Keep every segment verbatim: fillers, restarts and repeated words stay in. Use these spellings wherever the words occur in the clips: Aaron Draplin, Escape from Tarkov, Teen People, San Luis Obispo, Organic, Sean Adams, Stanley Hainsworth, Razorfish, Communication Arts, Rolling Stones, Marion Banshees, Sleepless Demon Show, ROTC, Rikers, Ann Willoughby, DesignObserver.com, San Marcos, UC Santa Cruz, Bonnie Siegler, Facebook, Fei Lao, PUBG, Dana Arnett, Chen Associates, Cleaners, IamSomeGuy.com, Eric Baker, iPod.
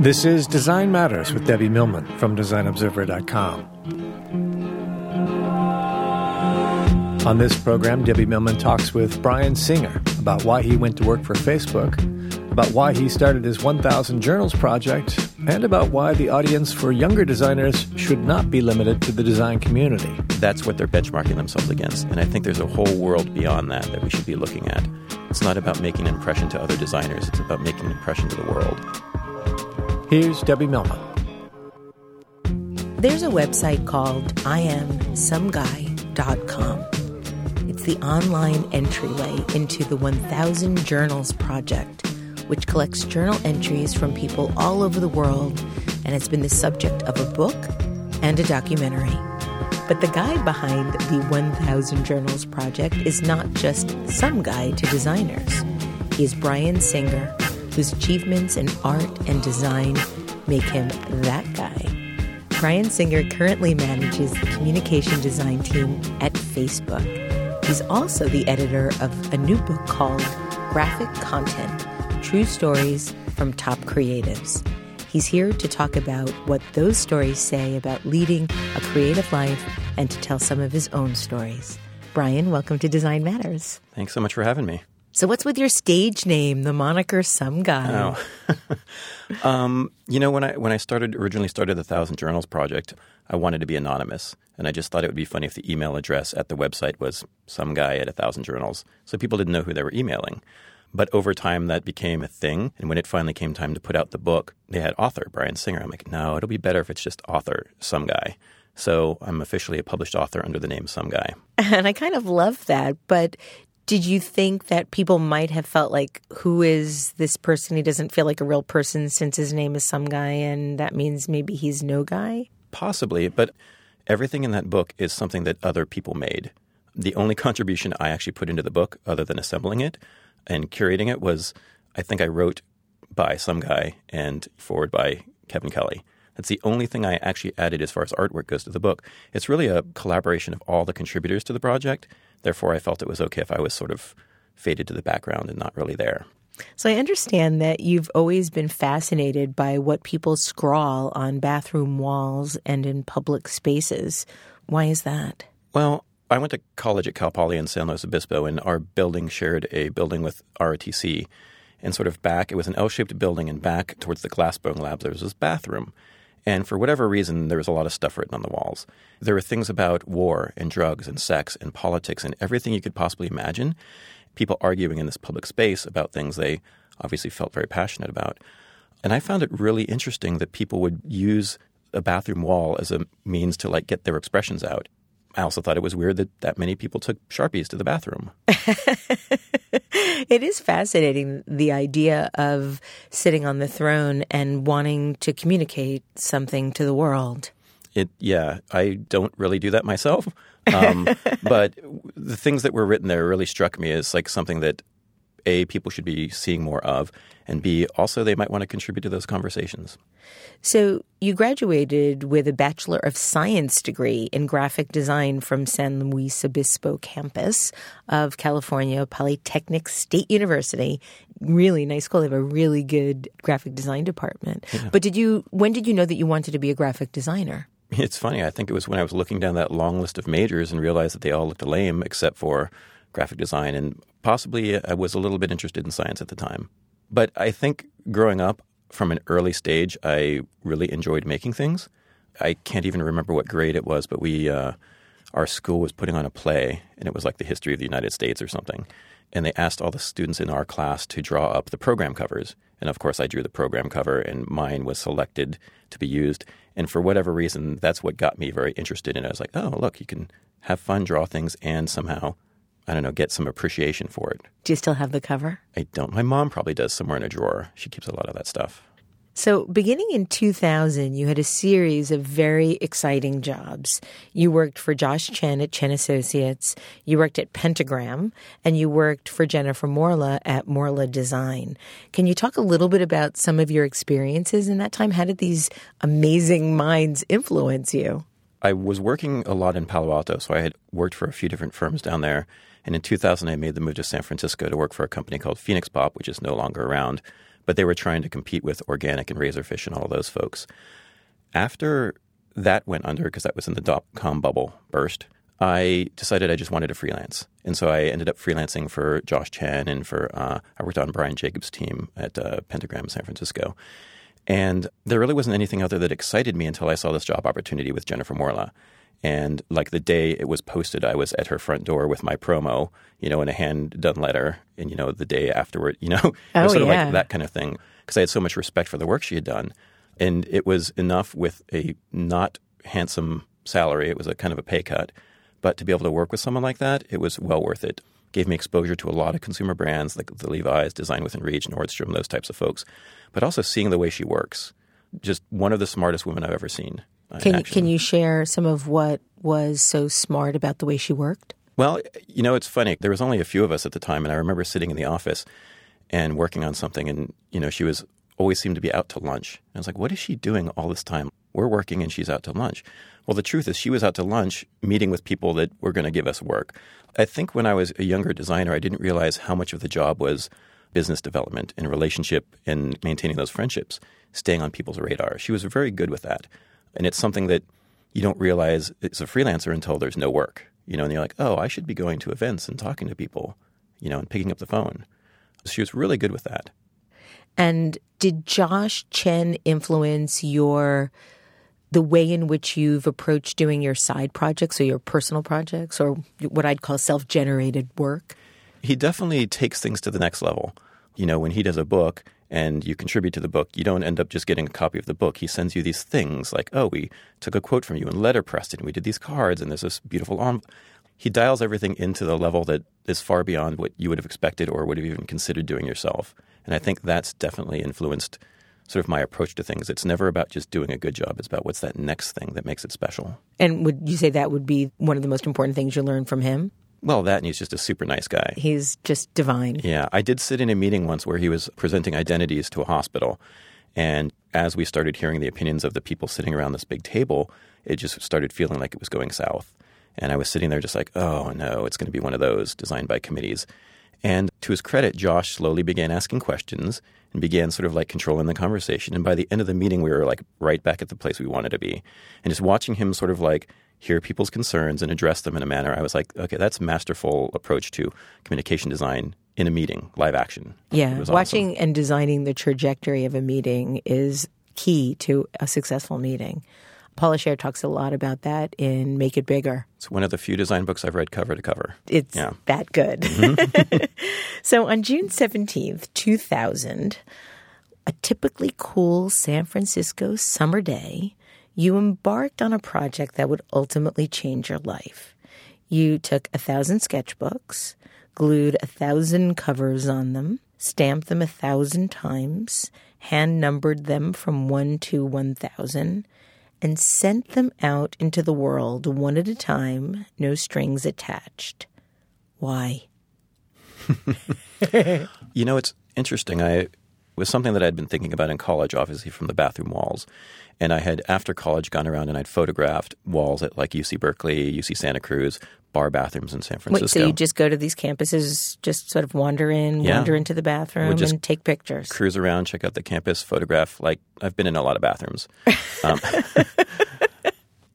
This is Design Matters with Debbie Millman from Design Observer dot com. On this program, Debbie Millman talks with Brian Singer about why he went to work for Facebook, about why he started his one thousand Journals Project, and about why the audience for younger designers should not be limited to the design community. That's what they're benchmarking themselves against, and I think there's a whole world beyond that that we should be looking at. It's not about making an impression to other designers, it's about making an impression to the world. Here's Debbie Millman. There's a website called I am some guy dot com. It's the online entryway into the one thousand Journals Project, which collects journal entries from people all over the world and has been the subject of a book and a documentary. But the guy behind the one thousand Journals Project is not just some guy to designers. He's Brian Singer, whose achievements in art and design make him that guy. Brian Singer currently manages the communication design team at Facebook. He's also the editor of a new book called Graphic Content, True Stories from Top Creatives. He's here to talk about what those stories say about leading a creative life and to tell some of his own stories. Brian, welcome to Design Matters. Thanks so much for having me. So what's with your stage name, the moniker Some Guy? Oh. um, you know, when I when I started originally started the one thousand Journals Project, I wanted to be anonymous. And I just thought it would be funny if the email address at the website was some guy at one thousand Journals. So people didn't know who they were emailing. But over time, that became a thing. And when it finally came time to put out the book, they had author, Brian Singer. I'm like, no, it'll be better if it's just author, Some Guy. So I'm officially a published author under the name Some Guy. And I kind of love that, but did you think that people might have felt like, who is this person? He doesn't feel like a real person since his name is Some Guy, and that means maybe he's no guy? Possibly, but everything in that book is something that other people made. The only contribution I actually put into the book, other than assembling it and curating it, was I think I wrote by Some Guy and forward by Kevin Kelly. That's the only thing I actually added as far as artwork goes to the book. It's really a collaboration of all the contributors to the project. Therefore, I felt it was okay if I was sort of faded to the background and not really there. So I understand that you've always been fascinated by what people scrawl on bathroom walls and in public spaces. Why is that? Well, I went to college at Cal Poly in San Luis Obispo, and our building shared a building with R O T C. And sort of back, it was an L-shaped building, and back towards the Glassbone Labs, there was this bathroom. And for whatever reason, there was a lot of stuff written on the walls. There were things about war and drugs and sex and politics and everything you could possibly imagine. People arguing in this public space about things they obviously felt very passionate about. And I found it really interesting that people would use a bathroom wall as a means to, like, get their expressions out. I also thought it was weird that that many people took Sharpies to the bathroom. It is fascinating, the idea of sitting on the throne and wanting to communicate something to the world. It, yeah, I don't really do that myself. Um, but the things that were written there really struck me as like something that, A, people should be seeing more of, and B, also they might want to contribute to those conversations. So you graduated with a Bachelor of Science degree in graphic design from San Luis Obispo campus of California Polytechnic State University. Really nice school. They have a really good graphic design department. Yeah. But did you? When did you know that you wanted to be a graphic designer? It's funny. I think it was when I was looking down that long list of majors and realized that they all looked lame except for graphic design, and possibly I was a little bit interested in science at the time. But I think growing up from an early stage, I really enjoyed making things. I can't even remember what grade it was, but we, uh, our school was putting on a play, and it was like the history of the United States or something. And they asked all the students in our class to draw up the program covers. And of course, I drew the program cover, and mine was selected to be used. And for whatever reason, that's what got me very interested in it. I was like, oh, look, you can have fun, draw things, and somehow, I don't know, get some appreciation for it. Do you still have the cover? I don't. My mom probably does, somewhere in a drawer. She keeps a lot of that stuff. So beginning in two thousand, you had a series of very exciting jobs. You worked for Josh Chen at Chen Associates. You worked at Pentagram. And you worked for Jennifer Morla at Morla Design. Can you talk a little bit about some of your experiences in that time? How did these amazing minds influence you? I was working a lot in Palo Alto, so I had worked for a few different firms down there. And in two thousand, I made the move to San Francisco to work for a company called Phoenix Pop, which is no longer around. But they were trying to compete with Organic and Razorfish and all those folks. After that went under, because that was in the dot-com bubble burst, I decided I just wanted to freelance. And so I ended up freelancing for Josh Chen and for uh, I worked on Brian Jacobs' team at uh, Pentagram in San Francisco. And there really wasn't anything out there that excited me until I saw this job opportunity with Jennifer Morla. And like the day it was posted, I was at her front door with my promo, you know, in a hand-done letter. And, you know, the day afterward, you know, oh, it was sort yeah. of like that kind of thing. Because I had so much respect for the work she had done. And it was enough with a not handsome salary. It was a kind of a pay cut. But to be able to work with someone like that, it was well worth it. Gave me exposure to a lot of consumer brands like the Levi's, Design Within Reach, Nordstrom, those types of folks. But also seeing the way she works. Just one of the smartest women I've ever seen. Can, can you share some of what was so smart about the way she worked? Well, you know, it's funny. There was only a few of us at the time, and I remember sitting in the office and working on something, and, you know, she was always seemed to be out to lunch. And I was like, what is she doing all this time? We're working and she's out to lunch. Well, the truth is she was out to lunch meeting with people that were going to give us work. I think when I was a younger designer, I didn't realize how much of the job was business development and relationship and maintaining those friendships, staying on people's radar. She was very good with that. And it's something that you don't realize as a freelancer until there's no work. You know, and you're like, oh, I should be going to events and talking to people, you know, and picking up the phone. So she was really good with that. And did Josh Chen influence your the way in which you've approached doing your side projects or your personal projects or what I'd call self-generated work? He definitely takes things to the next level. You know, when he does a book and you contribute to the book, you don't end up just getting a copy of the book. He sends you these things like, oh, we took a quote from you and letterpressed it and we did these cards and there's this beautiful envelope. He dials everything into the level that is far beyond what you would have expected or would have even considered doing yourself. And I think that's definitely influenced sort of my approach to things. It's never about just doing a good job. It's about what's that next thing that makes it special. And would you say that would be one of the most important things you learned from him? Well, that, and he's just a super nice guy. He's just divine. Yeah. I did sit in a meeting once where he was presenting identities to a hospital. And as we started hearing the opinions of the people sitting around this big table, it just started feeling like it was going south. And I was sitting there just like, oh, no, it's going to be one of those designed by committees. And to his credit, Josh slowly began asking questions and began sort of like controlling the conversation. And by the end of the meeting, we were like right back at the place we wanted to be. And just watching him sort of like hear people's concerns and address them in a manner, I was like, okay, that's a masterful approach to communication design in a meeting, live action. Yeah, watching awesome. And designing the trajectory of a meeting is key to a successful meeting. Paula Scher talks a lot about that in Make It Bigger. It's one of the few design books I've read cover to cover. It's yeah. that good. Mm-hmm. So on June seventeenth, two thousand, a typically cool San Francisco summer day, you embarked on a project that would ultimately change your life. You took one thousand sketchbooks, glued one thousand covers on them, stamped them one thousand times, hand-numbered them from one to one thousand, and sent them out into the world one at a time, no strings attached. Why? You know, it's interesting. I it was something that I'd been thinking about in college, obviously, from the bathroom walls. And I had, after college, gone around and I'd photographed walls at like U C Berkeley, U C Santa Cruz, bar bathrooms in San Francisco. Wait, so you just go to these campuses, just sort of wander in, yeah. wander into the bathroom and take pictures. Cruise around, check out the campus, photograph. Like, I've been in a lot of bathrooms. Um,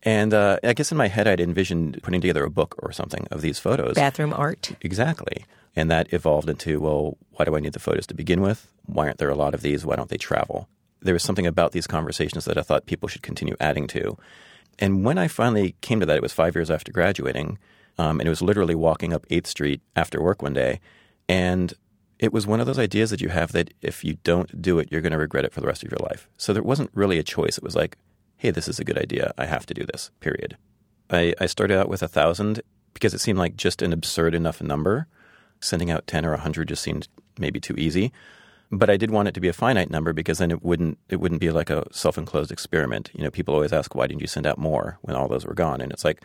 and uh, I guess in my head I'd envisioned putting together a book or something of these photos. Bathroom art. Exactly. And that evolved into, well, why do I need the photos to begin with? Why aren't there a lot of these? Why don't they travel? There was something about these conversations that I thought people should continue adding to. And when I finally came to that, it was five years after graduating. Um, and it was literally walking up eighth street after work one day. And it was one of those ideas that you have that if you don't do it, you're going to regret it for the rest of your life. So there wasn't really a choice. It was like, hey, this is a good idea. I have to do this, period. I, I started out with one thousand because it seemed like just an absurd enough number. Sending out ten or one hundred just seemed maybe too easy. But I did want it to be a finite number because then it wouldn't it wouldn't be like a self-enclosed experiment. You know, people always ask, why didn't you send out more when all those were gone? And it's like,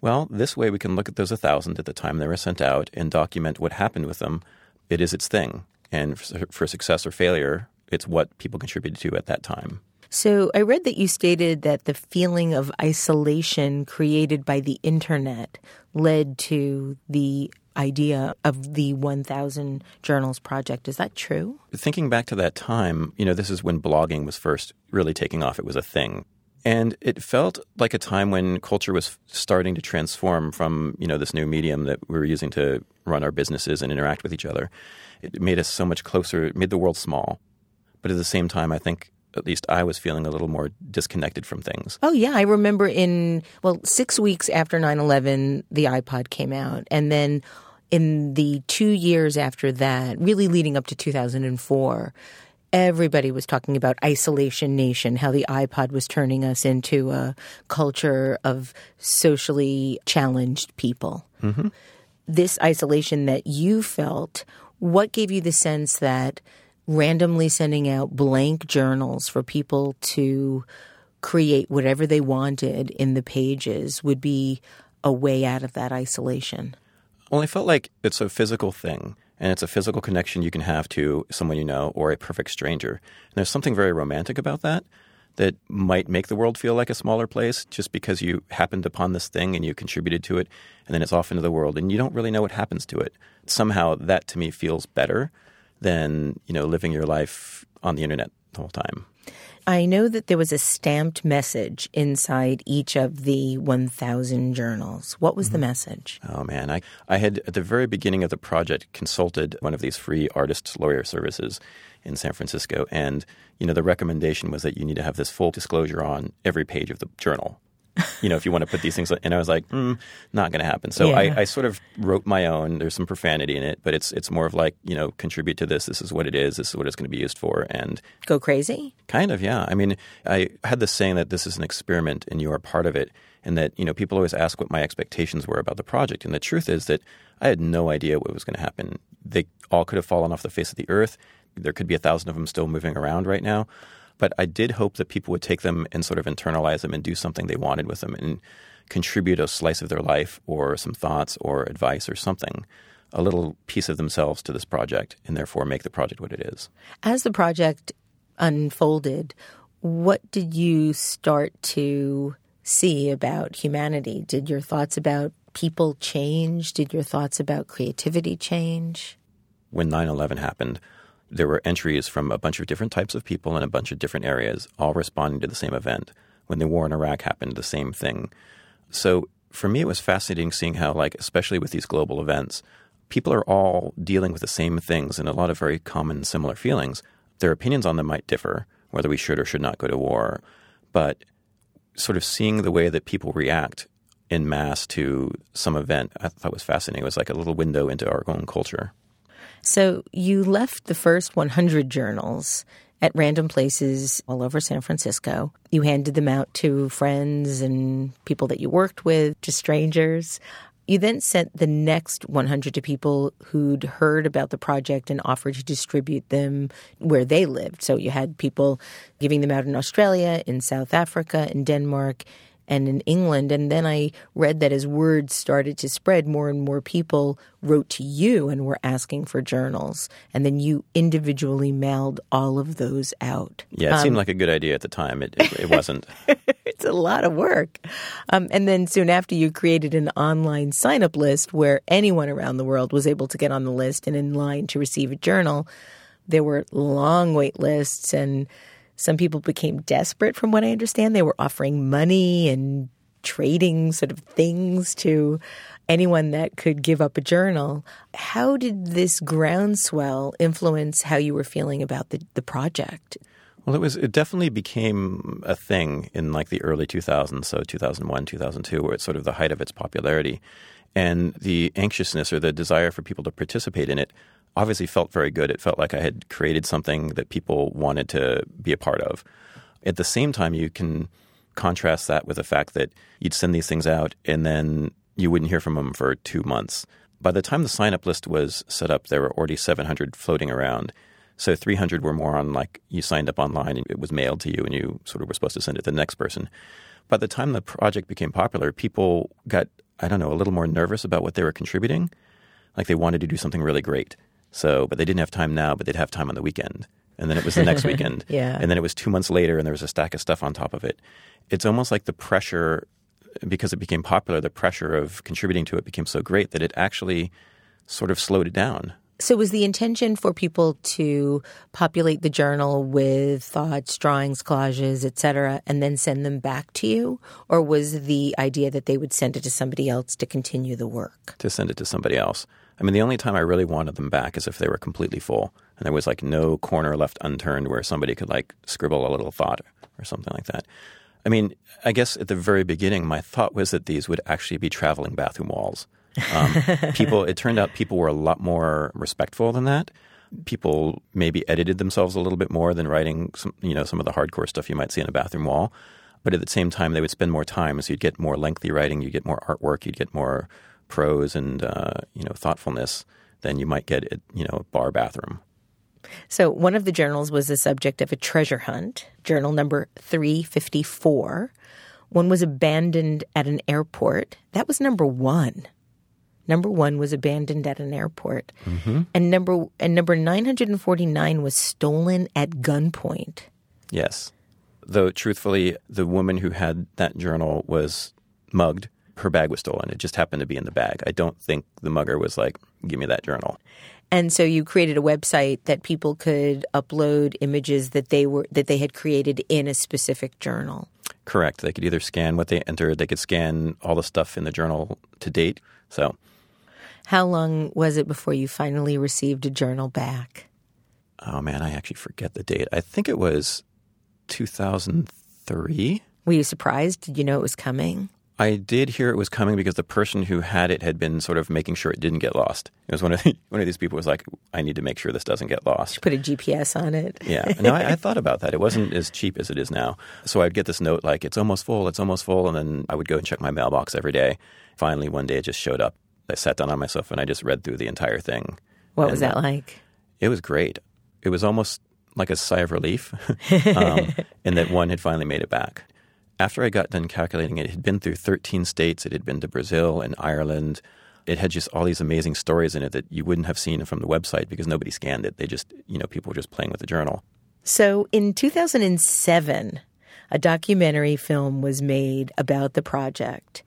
well, this way we can look at those one thousand at the time they were sent out and document what happened with them. It is its thing. And for success or failure, it's what people contributed to at that time. So I read that you stated that the feeling of isolation created by the internet led to the idea of the one thousand Journals Project. Is that true? Thinking back to that time, you know, this is when blogging was first really taking off. It was a thing. And it felt like a time when culture was starting to transform from, you know, this new medium that we were using to run our businesses and interact with each other. It made us so much closer. It made the world small. But at the same time, I think at least I was feeling a little more disconnected from things. Oh, yeah. I remember in, well, six weeks after nine eleven, the iPod came out. And then in the two years after that, really leading up to two thousand four, everybody was talking about isolation nation, how the iPod was turning us into a culture of socially challenged people. Mm-hmm. This isolation that you felt, what gave you the sense that randomly sending out blank journals for people to create whatever they wanted in the pages would be a way out of that isolation? Well, I felt like it's a physical thing. And it's a physical connection you can have to someone you know or a perfect stranger. And there's something very romantic about that that might make the world feel like a smaller place just because you happened upon this thing and you contributed to it, and then it's off into the world, and you don't really know what happens to it. Somehow that, to me, feels better than, you know, living your life on the internet the whole time. I know that there was a stamped message inside each of the one thousand journals. What was mm-hmm. the message? Oh, man. I, I had, at the very beginning of the project, consulted one of these free artist lawyer services in San Francisco. And, you know, the recommendation was that you need to have this full disclosure on every page of the journal, you know, if you want to put these things. And I was like, mm, not going to happen. So yeah. I, I sort of wrote my own. There's some profanity in it, but it's it's more of like, you know, contribute to this. This is what it is. This is what it's going to be used for. And go crazy? Kind of, yeah. I mean, I had this saying that this is an experiment and you are part of it. And that, you know, people always ask what my expectations were about the project. And the truth is that I had no idea what was going to happen. They all could have fallen off the face of the earth. There could be a thousand of them still moving around right now. But I did hope that people would take them and sort of internalize them and do something they wanted with them and contribute a slice of their life or some thoughts or advice or something, a little piece of themselves to this project, and therefore make the project what it is. As the project unfolded, what did you start to see about humanity? Did your thoughts about people change? Did your thoughts about creativity change? When nine eleven happened, there were entries from a bunch of different types of people in a bunch of different areas, all responding to the same event. When the war in Iraq happened, the same thing. So for me, it was fascinating seeing how, like, especially with these global events, people are all dealing with the same things and a lot of very common similar feelings. Their opinions on them might differ, whether we should or should not go to war. But sort of seeing the way that people react en masse to some event, I thought was fascinating. It was like a little window into our own culture. So you left the first one hundred journals at random places all over San Francisco. You handed them out to friends and people that you worked with, to strangers. You then sent the next one hundred to people who'd heard about the project and offered to distribute them where they lived. So you had people giving them out in Australia, in South Africa, in Denmark, and in England. And then I read that as words started to spread, more and more people wrote to you and were asking for journals. And then you individually mailed all of those out. Yeah, it um, seemed like a good idea at the time. It, it, it wasn't. It's a lot of work. Um, and then soon after, you created an online sign-up list where anyone around the world was able to get on the list and in line to receive a journal. There were long wait lists, and some people became desperate, from what I understand. They were offering money and trading sort of things to anyone that could give up a journal. How did this groundswell influence how you were feeling about the, the project? Well, it was it definitely became a thing in like the early two thousands, so two thousand one, two thousand two, where it's sort of the height of its popularity. And the anxiousness or the desire for people to participate in it obviously felt very good. It felt like I had created something that people wanted to be a part of. At the same time, you can contrast that with the fact that you'd send these things out and then you wouldn't hear from them for two months. By the time the sign-up list was set up, there were already seven hundred floating around. So three hundred were more on like you signed up online and it was mailed to you and you sort of were supposed to send it to the next person. By the time the project became popular, people got, I don't know, a little more nervous about what they were contributing. Like they wanted to do something really great. So, but they didn't have time now, but they'd have time on the weekend. And then it was the next weekend. Yeah. And then it was two months later and there was a stack of stuff on top of it. It's almost like the pressure, because it became popular, the pressure of contributing to it became so great that it actually sort of slowed it down. So was the intention for people to populate the journal with thoughts, drawings, collages, et cetera, and then send them back to you? Or was the idea that they would send it to somebody else to continue the work? To send it to somebody else. I mean, the only time I really wanted them back is if they were completely full and there was like no corner left unturned where somebody could like scribble a little thought or something like that. I mean, I guess at the very beginning, my thought was that these would actually be traveling bathroom walls. um, people, it turned out people were a lot more respectful than that. People maybe edited themselves a little bit more than writing some, you know, some of the hardcore stuff you might see in a bathroom wall. But at the same time, they would spend more time. So you'd get more lengthy writing, you'd get more artwork, you'd get more prose and, uh, you know, thoughtfulness than you might get at, you know, a bar bathroom. So one of the journals was the subject of a treasure hunt, journal number three fifty-four. One was abandoned at an airport. That was number one. Number one was abandoned at an airport. Mm-hmm. And number and number nine hundred forty-nine was stolen at gunpoint. Yes. Though, truthfully, the woman who had that journal was mugged. Her bag was stolen. It just happened to be in the bag. I don't think the mugger was like, give me that journal. And so you created a website that people could upload images that they were that they had created in a specific journal. Correct. They could either scan what they entered. They could scan all the stuff in the journal to date. So... How long was it before you finally received a journal back? Oh, man, I actually forget the date. I think it was two thousand three. Were you surprised? Did you know it was coming? I did hear it was coming because the person who had it had been sort of making sure it didn't get lost. It was one of the, one of these people who was like, I need to make sure this doesn't get lost. Put a G P S on it. Yeah. No, I, I thought about that. It wasn't as cheap as it is now. So I'd get this note like, it's almost full, it's almost full. And then I would go and check my mailbox every day. Finally, one day it just showed up. I sat down on myself and I just read through the entire thing. What and was that like? It was great. It was almost like a sigh of relief um, in that one had finally made it back. After I got done calculating it, it had been through thirteen states. It had been to Brazil and Ireland. It had just all these amazing stories in it that you wouldn't have seen from the website because nobody scanned it. They just, you know, people were just playing with the journal. So in two thousand seven, a documentary film was made about the project.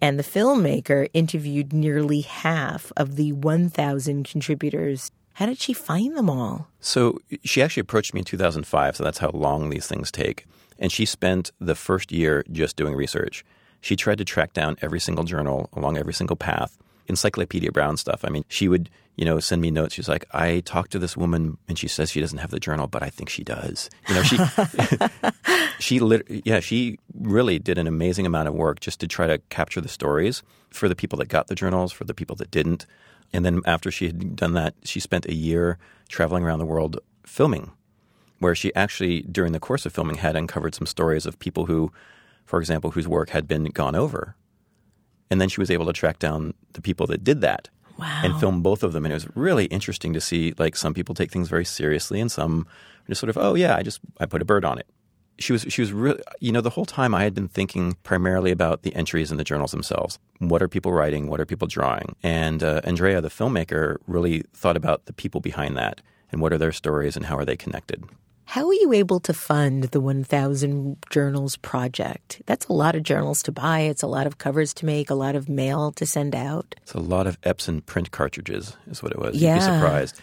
And the filmmaker interviewed nearly half of the one thousand contributors. How did she find them all? So she actually approached me in two thousand five, so that's how long these things take. And she spent the first year just doing research. She tried to track down every single journal along every single path. Encyclopedia Brown stuff. I mean, she would, you know, send me notes. She's like, I talked to this woman and she says she doesn't have the journal, but I think she does. You know, she, she, lit- yeah, she really did an amazing amount of work just to try to capture the stories for the people that got the journals, for the people that didn't. And then after she had done that, she spent a year traveling around the world filming, where she actually, during the course of filming, had uncovered some stories of people who, for example, whose work had been gone over. And then she was able to track down the people that did that. Wow. And film both of them. And it was really interesting to see, like, some people take things very seriously and some just sort of, oh, yeah, I just I put a bird on it. She was, she was really, you know, the whole time I had been thinking primarily about the entries in the journals themselves. What are people writing? What are people drawing? And uh, Andrea, the filmmaker, really thought about the people behind that and what are their stories and how are they connected. How were you able to fund the one thousand Journals Project? That's a lot of journals to buy. It's a lot of covers to make, a lot of mail to send out. It's a lot of Epson print cartridges is what it was. Yeah. You'd be surprised.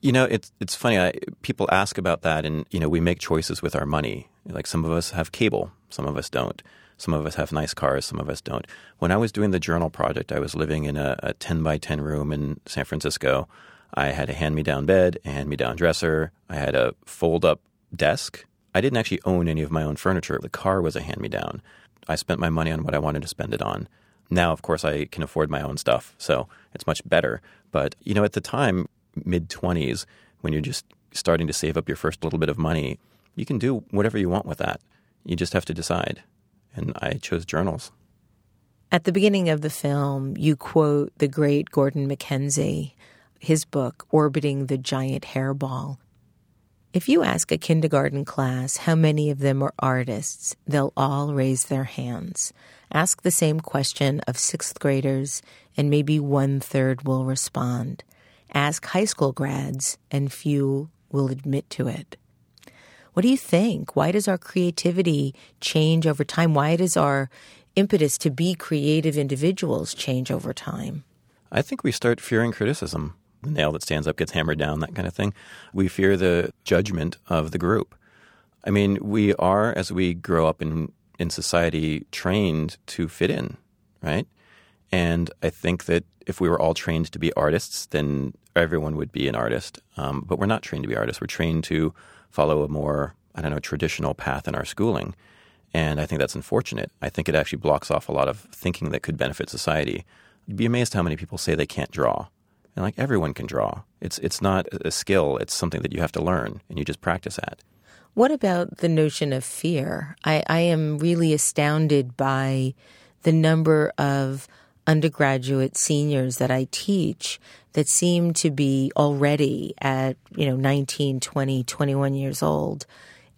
You know, it's it's funny. I, people ask about that and, you know, we make choices with our money. Like some of us have cable. Some of us don't. Some of us have nice cars. Some of us don't. When I was doing the Journal Project, I was living in a, a ten by ten room in San Francisco. I had a hand-me-down bed, a hand-me-down dresser. I had a fold-up desk. I didn't actually own any of my own furniture. The car was a hand-me-down. I spent my money on what I wanted to spend it on. Now, of course, I can afford my own stuff, so it's much better. But, you know, at the time, mid-twenties, when you're just starting to save up your first little bit of money, you can do whatever you want with that. You just have to decide. And I chose journals. At the beginning of the film, you quote the great Gordon McKenzie, his book, Orbiting the Giant Hairball. If you ask a kindergarten class how many of them are artists, they'll all raise their hands. Ask the same question of sixth graders, and maybe one-third will respond. Ask high school grads, and few will admit to it. What do you think? Why does our creativity change over time? Why does our impetus to be creative individuals change over time? I think we start fearing criticism. The nail that stands up gets hammered down, that kind of thing. We fear the judgment of the group. I mean, we are, as we grow up in, in society, trained to fit in, right? And I think that if we were all trained to be artists, then everyone would be an artist. Um, but we're not trained to be artists. We're trained to follow a more, I don't know, traditional path in our schooling. And I think that's unfortunate. I think it actually blocks off a lot of thinking that could benefit society. You'd be amazed how many people say they can't draw. And like, everyone can draw. It's it's not a skill. It's something that you have to learn and you just practice at. What about the notion of fear? I, I am really astounded by the number of undergraduate seniors that I teach that seem to be already at, you know, nineteen, twenty, twenty-one years old,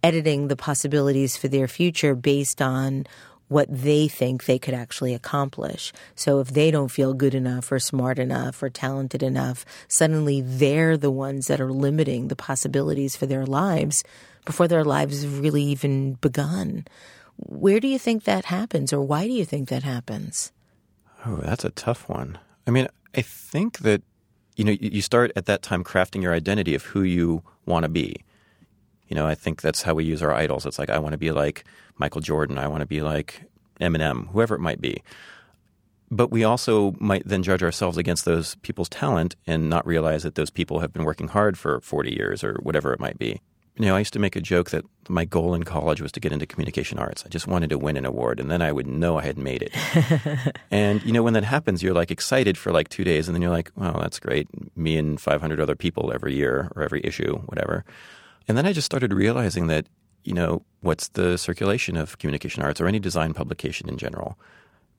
editing the possibilities for their future based on what they think they could actually accomplish. So if they don't feel good enough or smart enough or talented enough, suddenly they're the ones that are limiting the possibilities for their lives before their lives have really even begun. Where do you think that happens, or why do you think that happens? Oh, that's a tough one. I mean, I think that, you know, you start at that time crafting your identity of who you want to be. You know, I think that's how we use our idols. It's like, I want to be like Michael Jordan. I want to be like Eminem, whoever it might be. But we also might then judge ourselves against those people's talent and not realize that those people have been working hard for forty years or whatever it might be. You know, I used to make a joke that my goal in college was to get into communication arts. I just wanted to win an award, and then I would know I had made it. And, you know, when that happens, you're, like, excited for, like, two days, and then you're like, well, that's great. Me and five hundred other people every year or every issue, whatever. And then I just started realizing that, you know, what's the circulation of communication arts or any design publication in general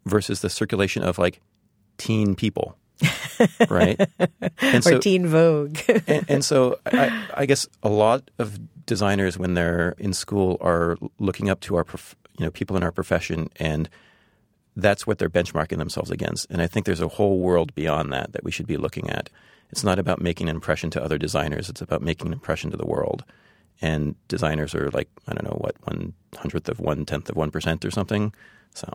versus the circulation of, like, Teen People. Right? And so, or Teen Vogue. and, and so I, I guess a lot of designers when they're in school are looking up to our, prof, you know, people in our profession, and that's what they're benchmarking themselves against. And I think there's a whole world beyond that that we should be looking at. It's not about making an impression to other designers. It's about making an impression to the world. And designers are like, I don't know, what, one hundredth of one tenth of one percent or something. So...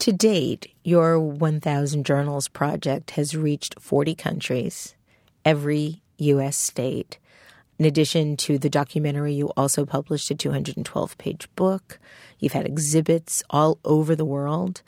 To date, your one thousand Journals Project has reached forty countries, every U S state. In addition to the documentary, you also published a two hundred twelve page book. You've had exhibits all over the world.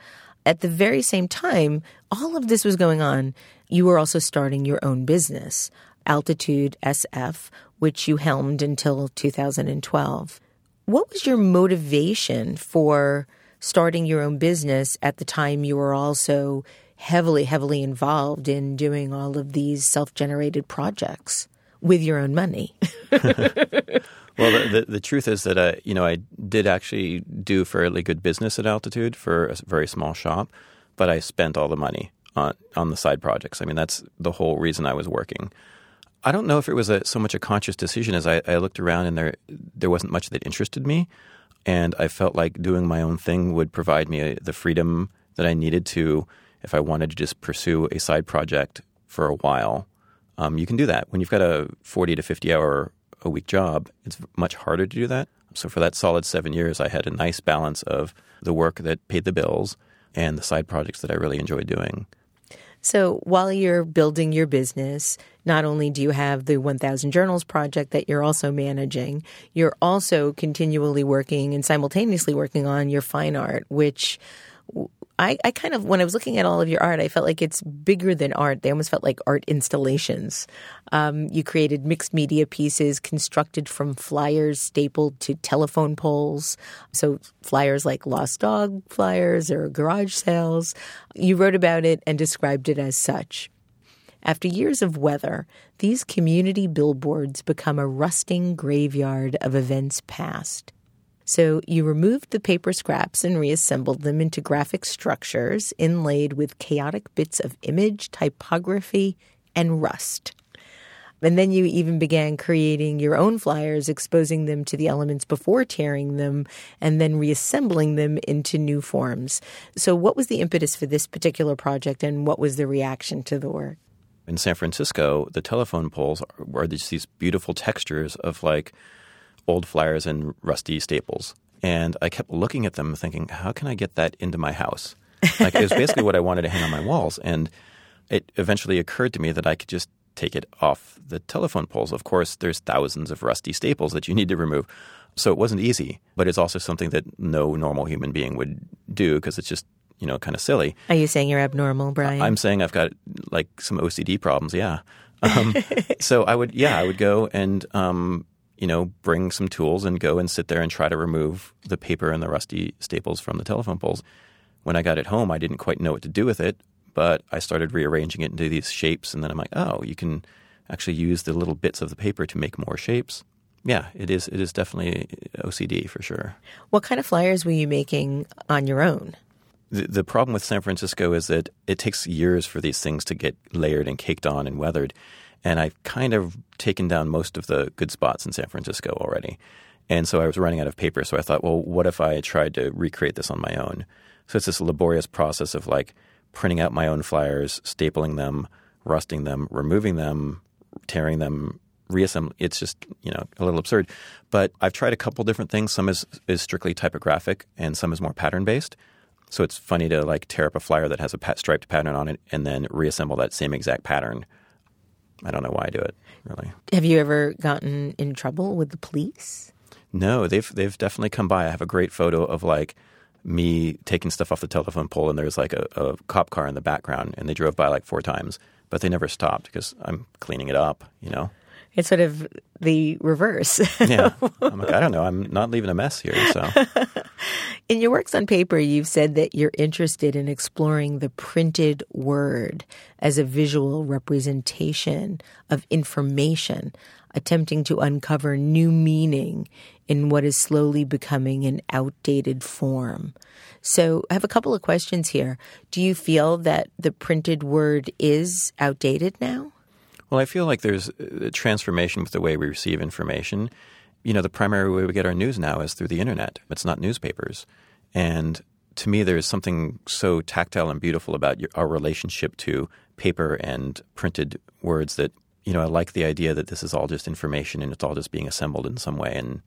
At the very same time, all of this was going on, you were also starting your own business, Altitude S F, which you helmed until two thousand twelve. What was your motivation for starting your own business at the time you were also heavily, heavily involved in doing all of these self-generated projects with your own money? Well, the, the, the truth is that, I, you know, I did actually do fairly good business at Altitude for a very small shop, but I spent all the money on, on the side projects. I mean, that's the whole reason I was working. I don't know if it was a, so much a conscious decision as I, I looked around and there there wasn't much that interested me. And I felt like doing my own thing would provide me the freedom that I needed to, if I wanted to just pursue a side project for a while. Um, you can do that. When you've got a forty to fifty hour a week job, it's much harder to do that. So for that solid seven years, I had a nice balance of the work that paid the bills and the side projects that I really enjoyed doing. So while you're building your business, not only do you have the one thousand Journals Project that you're also managing, you're also continually working and simultaneously working on your fine art, which I, I kind of, when I was looking at all of your art, I felt like it's bigger than art. They almost felt like art installations. Um, you created mixed media pieces constructed from flyers stapled to telephone poles. So flyers like lost dog flyers or garage sales. You wrote about it and described it as such. After years of weather, these community billboards become a rusting graveyard of events past. So you removed the paper scraps and reassembled them into graphic structures inlaid with chaotic bits of image, typography, and rust. And then you even began creating your own flyers, exposing them to the elements before tearing them and then reassembling them into new forms. So what was the impetus for this particular project, and what was the reaction to the work? In San Francisco, the telephone poles are just these beautiful textures of, like, old flyers and rusty staples. And I kept looking at them thinking, how can I get that into my house? Like, it was basically what I wanted to hang on my walls. And it eventually occurred to me that I could just take it off the telephone poles. Of course, there's thousands of rusty staples that you need to remove. So it wasn't easy, but it's also something that no normal human being would do because it's just, you know, kind of silly. Are you saying you're abnormal, Brian? I'm saying I've got, like, some O C D problems, yeah. Um, so I would, yeah, I would go and, um, you know, bring some tools and go and sit there and try to remove the paper and the rusty staples from the telephone poles. When I got it home, I didn't quite know what to do with it, but I started rearranging it into these shapes, and then I'm like, oh, you can actually use the little bits of the paper to make more shapes. Yeah, it is. It is definitely O C D for sure. What kind of flyers were you making on your own? The, the problem with San Francisco is that it takes years for these things to get layered and caked on and weathered. And I've kind of taken down most of the good spots in San Francisco already. And so I was running out of paper. So I thought, well, what if I tried to recreate this on my own? So it's this laborious process of, like, printing out my own flyers, stapling them, rusting them, removing them, tearing them, reassembly. It's just, you know, a little absurd. But I've tried a couple different things. Some is, is strictly typographic and some is more pattern-based. So it's funny to, like, tear up a flyer that has a striped pattern on it and then reassemble that same exact pattern. I don't know why I do it, really. Have you ever gotten in trouble with the police? No, they've they've definitely come by. I have a great photo of, like, me taking stuff off the telephone pole, and there's, like, a, a cop car in the background, and they drove by, like, four times. But they never stopped because I'm cleaning it up, you know? It's sort of the reverse. Yeah. I'm like, I don't know. I'm not leaving a mess here. So, in your works on paper, you've said that you're interested in exploring the printed word as a visual representation of information, attempting to uncover new meaning in what is slowly becoming an outdated form. So I have a couple of questions here. Do you feel that the printed word is outdated now? Well, I feel like there's a transformation with the way we receive information. You know, the primary way we get our news now is through the internet. It's not newspapers. And to me, there's something so tactile and beautiful about your, our relationship to paper and printed words that, you know, I like the idea that this is all just information and it's all just being assembled in some way. And,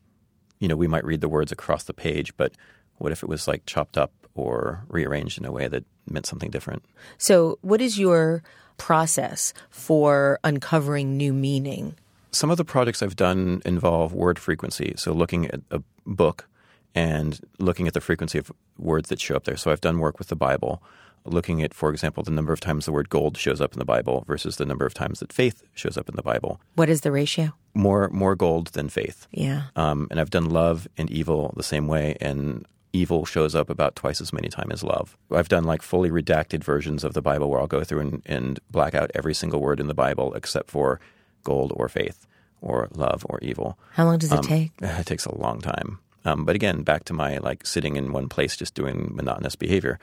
you know, we might read the words across the page, but what if it was, like, chopped up or rearranged in a way that meant something different? So what is your process for uncovering new meaning? Some of the projects I've done involve word frequency, so looking at a book and looking at the frequency of words that show up there. So I've done work with the Bible, looking at, for example, the number of times the word gold shows up in the Bible versus the number of times that faith shows up in the Bible. What is the ratio? More more gold than faith. Yeah. Um, and I've done love and evil the same way, and evil shows up about twice as many times as love. I've done, like, fully redacted versions of the Bible where I'll go through and, and black out every single word in the Bible except for gold or faith or love or evil. How long does um, it take? It takes a long time. Um, but again, back to my, like, sitting in one place just doing monotonous behavior.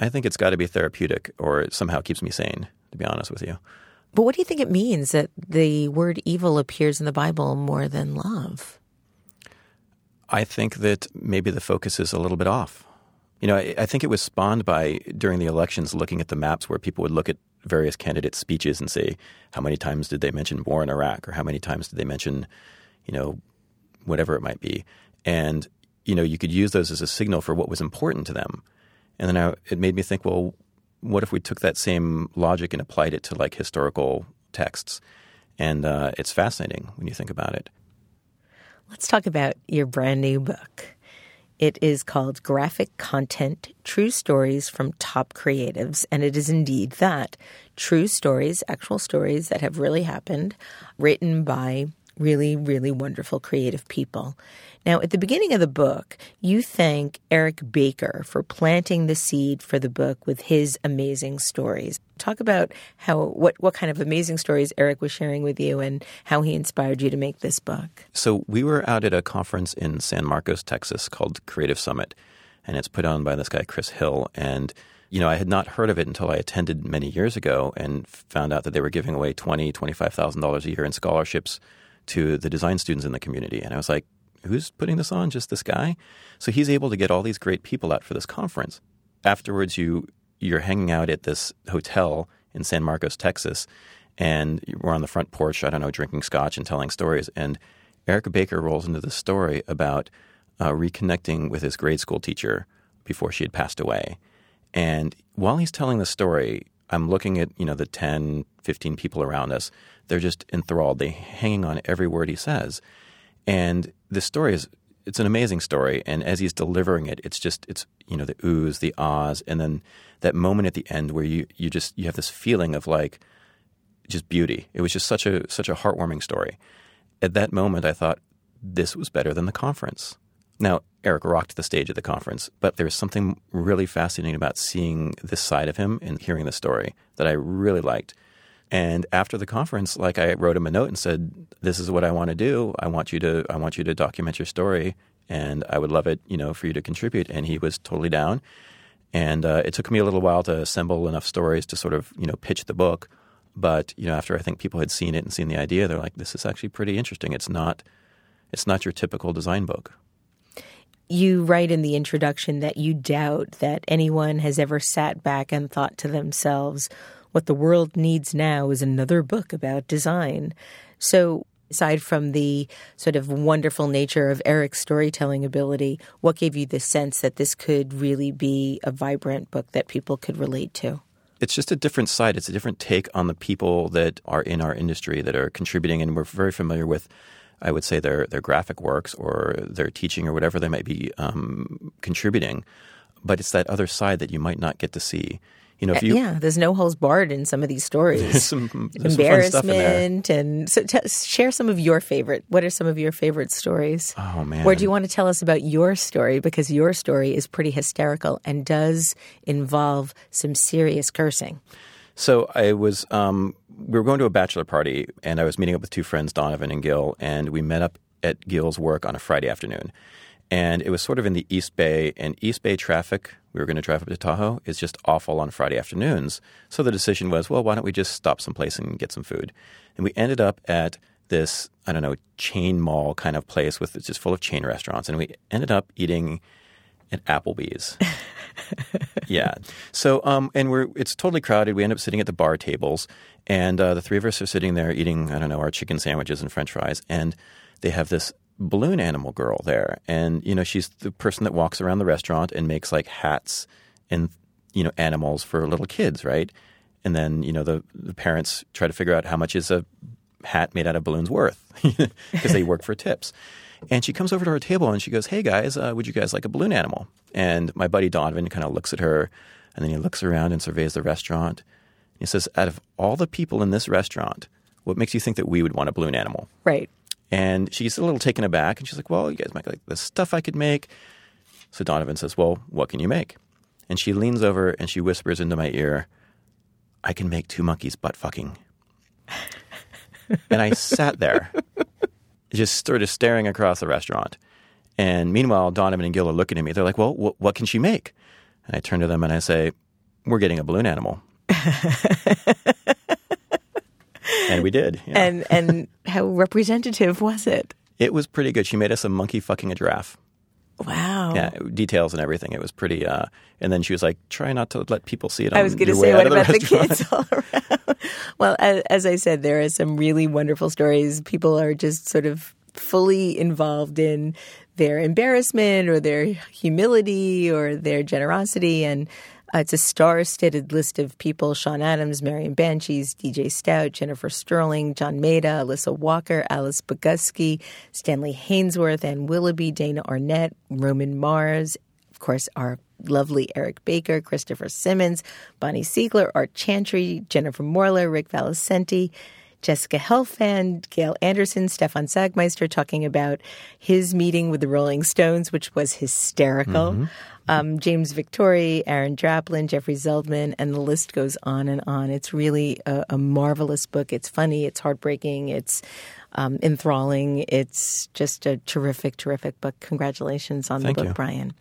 I think it's got to be therapeutic, or it somehow keeps me sane, to be honest with you. But what do you think it means that the word evil appears in the Bible more than love? I think that maybe the focus is a little bit off. You know, I, I think it was spawned by, during the elections, looking at the maps where people would look at various candidates' speeches and say, how many times did they mention war in Iraq, or how many times did they mention, you know, whatever it might be. And, you know, you could use those as a signal for what was important to them. And then I, it made me think, well, what if we took that same logic and applied it to, like, historical texts? And uh, it's fascinating when you think about it. Let's talk about your brand new book. It is called Graphic Content, True Stories from Top Creatives. And it is indeed that, true stories, actual stories that have really happened, written by really, really wonderful creative people. Now, at the beginning of the book, you thank Eric Baker for planting the seed for the book with his amazing stories. Talk about how what, what kind of amazing stories Eric was sharing with you and how he inspired you to make this book. So we were out at a conference in San Marcos, Texas called Creative Summit, and it's put on by this guy, Chris Hill. And, you know, I had not heard of it until I attended many years ago and found out that they were giving away twenty thousand dollars, twenty-five thousand dollars a year in scholarships to the design students in the community. And I was like, who's putting this on? Just this guy? So he's able to get all these great people out for this conference. Afterwards, you, you're hanging out at this hotel in San Marcos, Texas, and we're on the front porch, I don't know, drinking scotch and telling stories. And Eric Baker rolls into this story about uh, reconnecting with his grade school teacher before she had passed away. And while he's telling the story, I'm looking at, you know, the ten, fifteen people around us. They're just enthralled. They're hanging on every word he says. And this story is, it's an amazing story. And as he's delivering it, it's just, it's, you know, the oohs, the ahs. And then that moment at the end where you, you just, you have this feeling of like just beauty. It was just such a, such a heartwarming story. At that moment, I thought, this was better than the conference. Now, Eric rocked the stage at the conference, but there was something really fascinating about seeing this side of him and hearing the story that I really liked. And after the conference, like, I wrote him a note and said, this is what I want to do. I want you to I want you to document your story, and I would love it, you know, for you to contribute. And he was totally down. And uh, it took me a little while to assemble enough stories to sort of, you know, pitch the book. But, you know, after I think people had seen it and seen the idea, they're like, this is actually pretty interesting. It's not, it's not your typical design book. You write in the introduction that you doubt that anyone has ever sat back and thought to themselves, what the world needs now is another book about design. So aside from the sort of wonderful nature of Eric's storytelling ability, what gave you the sense that this could really be a vibrant book that people could relate to? It's just a different side. It's a different take on the people that are in our industry that are contributing, and we're very familiar with, I would say, their their graphic works or their teaching or whatever they might be um, contributing. But it's that other side that you might not get to see. You know, if you, yeah, there's no holes barred in some of these stories. There's some, there's embarrassment some fun stuff in there. And so t- share some of your favorite. What are some of your favorite stories? Oh, man. Or do you want to tell us about your story? Because your story is pretty hysterical and does involve some serious cursing. So I was um, – we were going to a bachelor party, and I was meeting up with two friends, Donovan and Gil, and we met up at Gil's work on a Friday afternoon. And it was sort of in the East Bay, and East Bay traffic, we were going to drive up to Tahoe, is just awful on Friday afternoons. So the decision was, well, why don't we just stop someplace and get some food? And we ended up at this, I don't know, chain mall kind of place with it's just full of chain restaurants, and we ended up eating at Applebee's. Yeah. So, um, and we're it's totally crowded. We end up sitting at the bar tables, and uh, the three of us are sitting there eating, I don't know, our chicken sandwiches and French fries, and they have this balloon animal girl there, and you know she's the person that walks around the restaurant and makes like hats and, you know, animals for little kids, right? And then, you know, the, the parents try to figure out how much is a hat made out of balloons worth because they work for tips. And she comes over to our table and she goes, hey guys, uh, would you guys like a balloon animal? And my buddy Donovan kind of looks at her, and then he looks around and surveys the restaurant. He says, out of all the people in this restaurant, what makes you think that we would want a balloon animal? Right. And she's a little taken aback, and she's like, well, you guys might like the stuff I could make. So Donovan says, well, what can you make? And she leans over and she whispers into my ear, I can make two monkeys butt fucking. And I sat there, just sort of staring across the restaurant. And meanwhile, Donovan and Gil are looking at me. They're like, well, wh- what can she make? And I turn to them and I say, we're getting a balloon animal. And we did. Yeah. And and how representative was it? It was pretty good. She made us a monkey fucking a giraffe. Wow. Yeah, details and everything. It was pretty uh, – and then she was like, try not to let people see it on your way out of the restaurant. I was going to say, what about the kids all around? Well, as, as I said, there are some really wonderful stories. People are just sort of fully involved in their embarrassment or their humility or their generosity, and – Uh, it's a star-studded list of people: Sean Adams, Marion Banshees, D J Stout, Jennifer Sterling, John Maida, Alyssa Walker, Alice Bogusky, Stanley Hainsworth, Ann Willoughby, Dana Arnett, Roman Mars, of course, our lovely Eric Baker, Christopher Simmons, Bonnie Siegler, Art Chantry, Jennifer Morla, Rick Valicenti, Jessica Helfand, Gail Anderson, Stefan Sagmeister, talking about his meeting with the Rolling Stones, which was hysterical. Mm-hmm. Um, James Victori, Aaron Draplin, Jeffrey Zeldman, and the list goes on and on. It's really a, a marvelous book. It's funny. It's heartbreaking. It's um, enthralling. It's just a terrific, terrific book. Congratulations on Thank the book, you. Brian.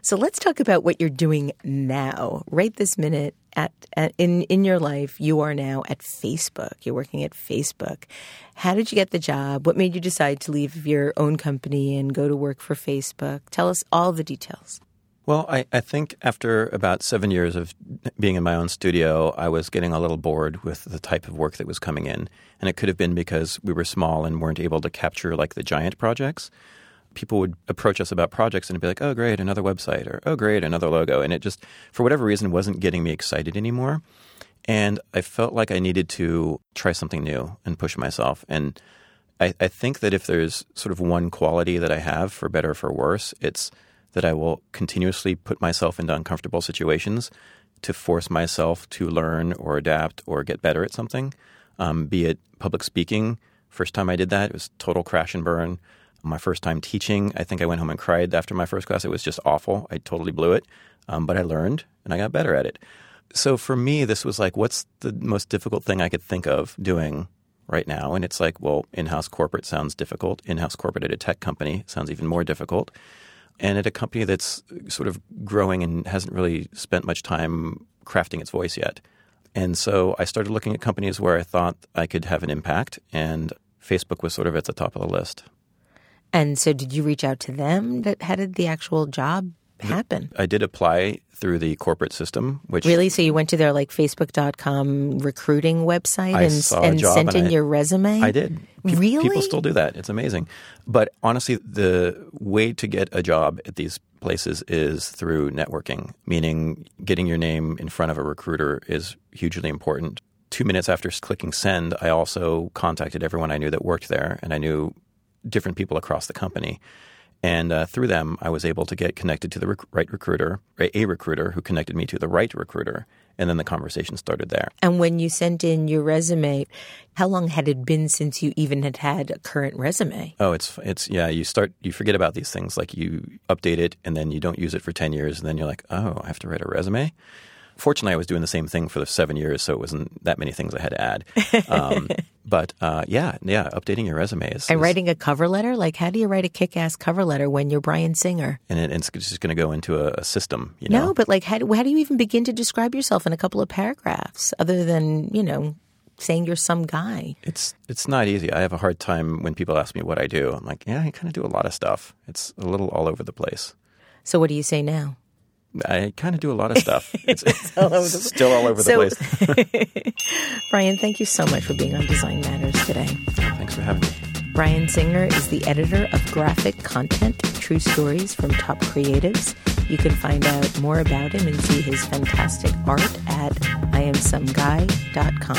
So let's talk about what you're doing now. Right this minute, at, at in, in your life, you are now at Facebook. You're working at Facebook. How did you get the job? What made you decide to leave your own company and go to work for Facebook? Tell us all the details. Well, I, I think after about seven years of being in my own studio, I was getting a little bored with the type of work that was coming in. And it could have been because we were small and weren't able to capture like the giant projects. people would approach us about projects and it'd be like, oh, great, another website, or oh, great, another logo. And it just, for whatever reason, wasn't getting me excited anymore. And I felt like I needed to try something new and push myself. And I, I think that if there's sort of one quality that I have, for better or for worse, it's that I will continuously put myself into uncomfortable situations to force myself to learn or adapt or get better at something, um, be it public speaking. First time I did that, it was total crash and burn. My first time teaching, I think I went home and cried after my first class. It was just awful. I totally blew it. Um, but I learned and I got better at it. So for me, this was like, what's the most difficult thing I could think of doing right now? And it's like, well, in-house corporate sounds difficult. In-house corporate at a tech company sounds even more difficult. And at a company that's sort of growing and hasn't really spent much time crafting its voice yet. And so I started looking at companies where I thought I could have an impact, and Facebook was sort of at the top of the list. And so did you reach out to them? How did the actual job happen? I did apply through the corporate system, which... Really? So you went to their like Facebook dot com recruiting website I and, saw a and job sent and in I, your resume? I did. Pe- really? People still do that. It's amazing. But honestly, the way to get a job at these places is through networking, meaning getting your name in front of a recruiter is hugely important. Two minutes after clicking send, I also contacted everyone I knew that worked there, and I knew different people across the company. And uh, through them, I was able to get connected to the rec- right recruiter, a recruiter who connected me to the right recruiter. And then the conversation started there. And when you sent in your resume, how long had it been since you even had had a current resume? Oh, it's, it's yeah, you start, you forget about these things. Like you update it and then you don't use it for ten years. And then you're like, oh, I have to write a resume. Fortunately, I was doing the same thing for the seven years, so it wasn't that many things I had to add. Um, but uh, yeah, yeah, updating your resume is... And is, writing a cover letter? Like, how do you write a kick-ass cover letter when you're Brian Singer? And, it, and it's just going to go into a, a system, you know? No, but like, how, how do you even begin to describe yourself in a couple of paragraphs other than, you know, saying you're some guy? It's it's not easy. I have a hard time when people ask me what I do. I'm like, yeah, I kind of do a lot of stuff. It's a little all over the place. So what do you say now? I kind of do a lot of stuff. It's, it's all over the, still all over so, the place. Brian, thank you so much for being on Design Matters today. Thanks for having me. Brian Singer is the editor of Graphic Content, True Stories from Top Creatives. You can find out more about him and see his fantastic art at I am some guy dot com.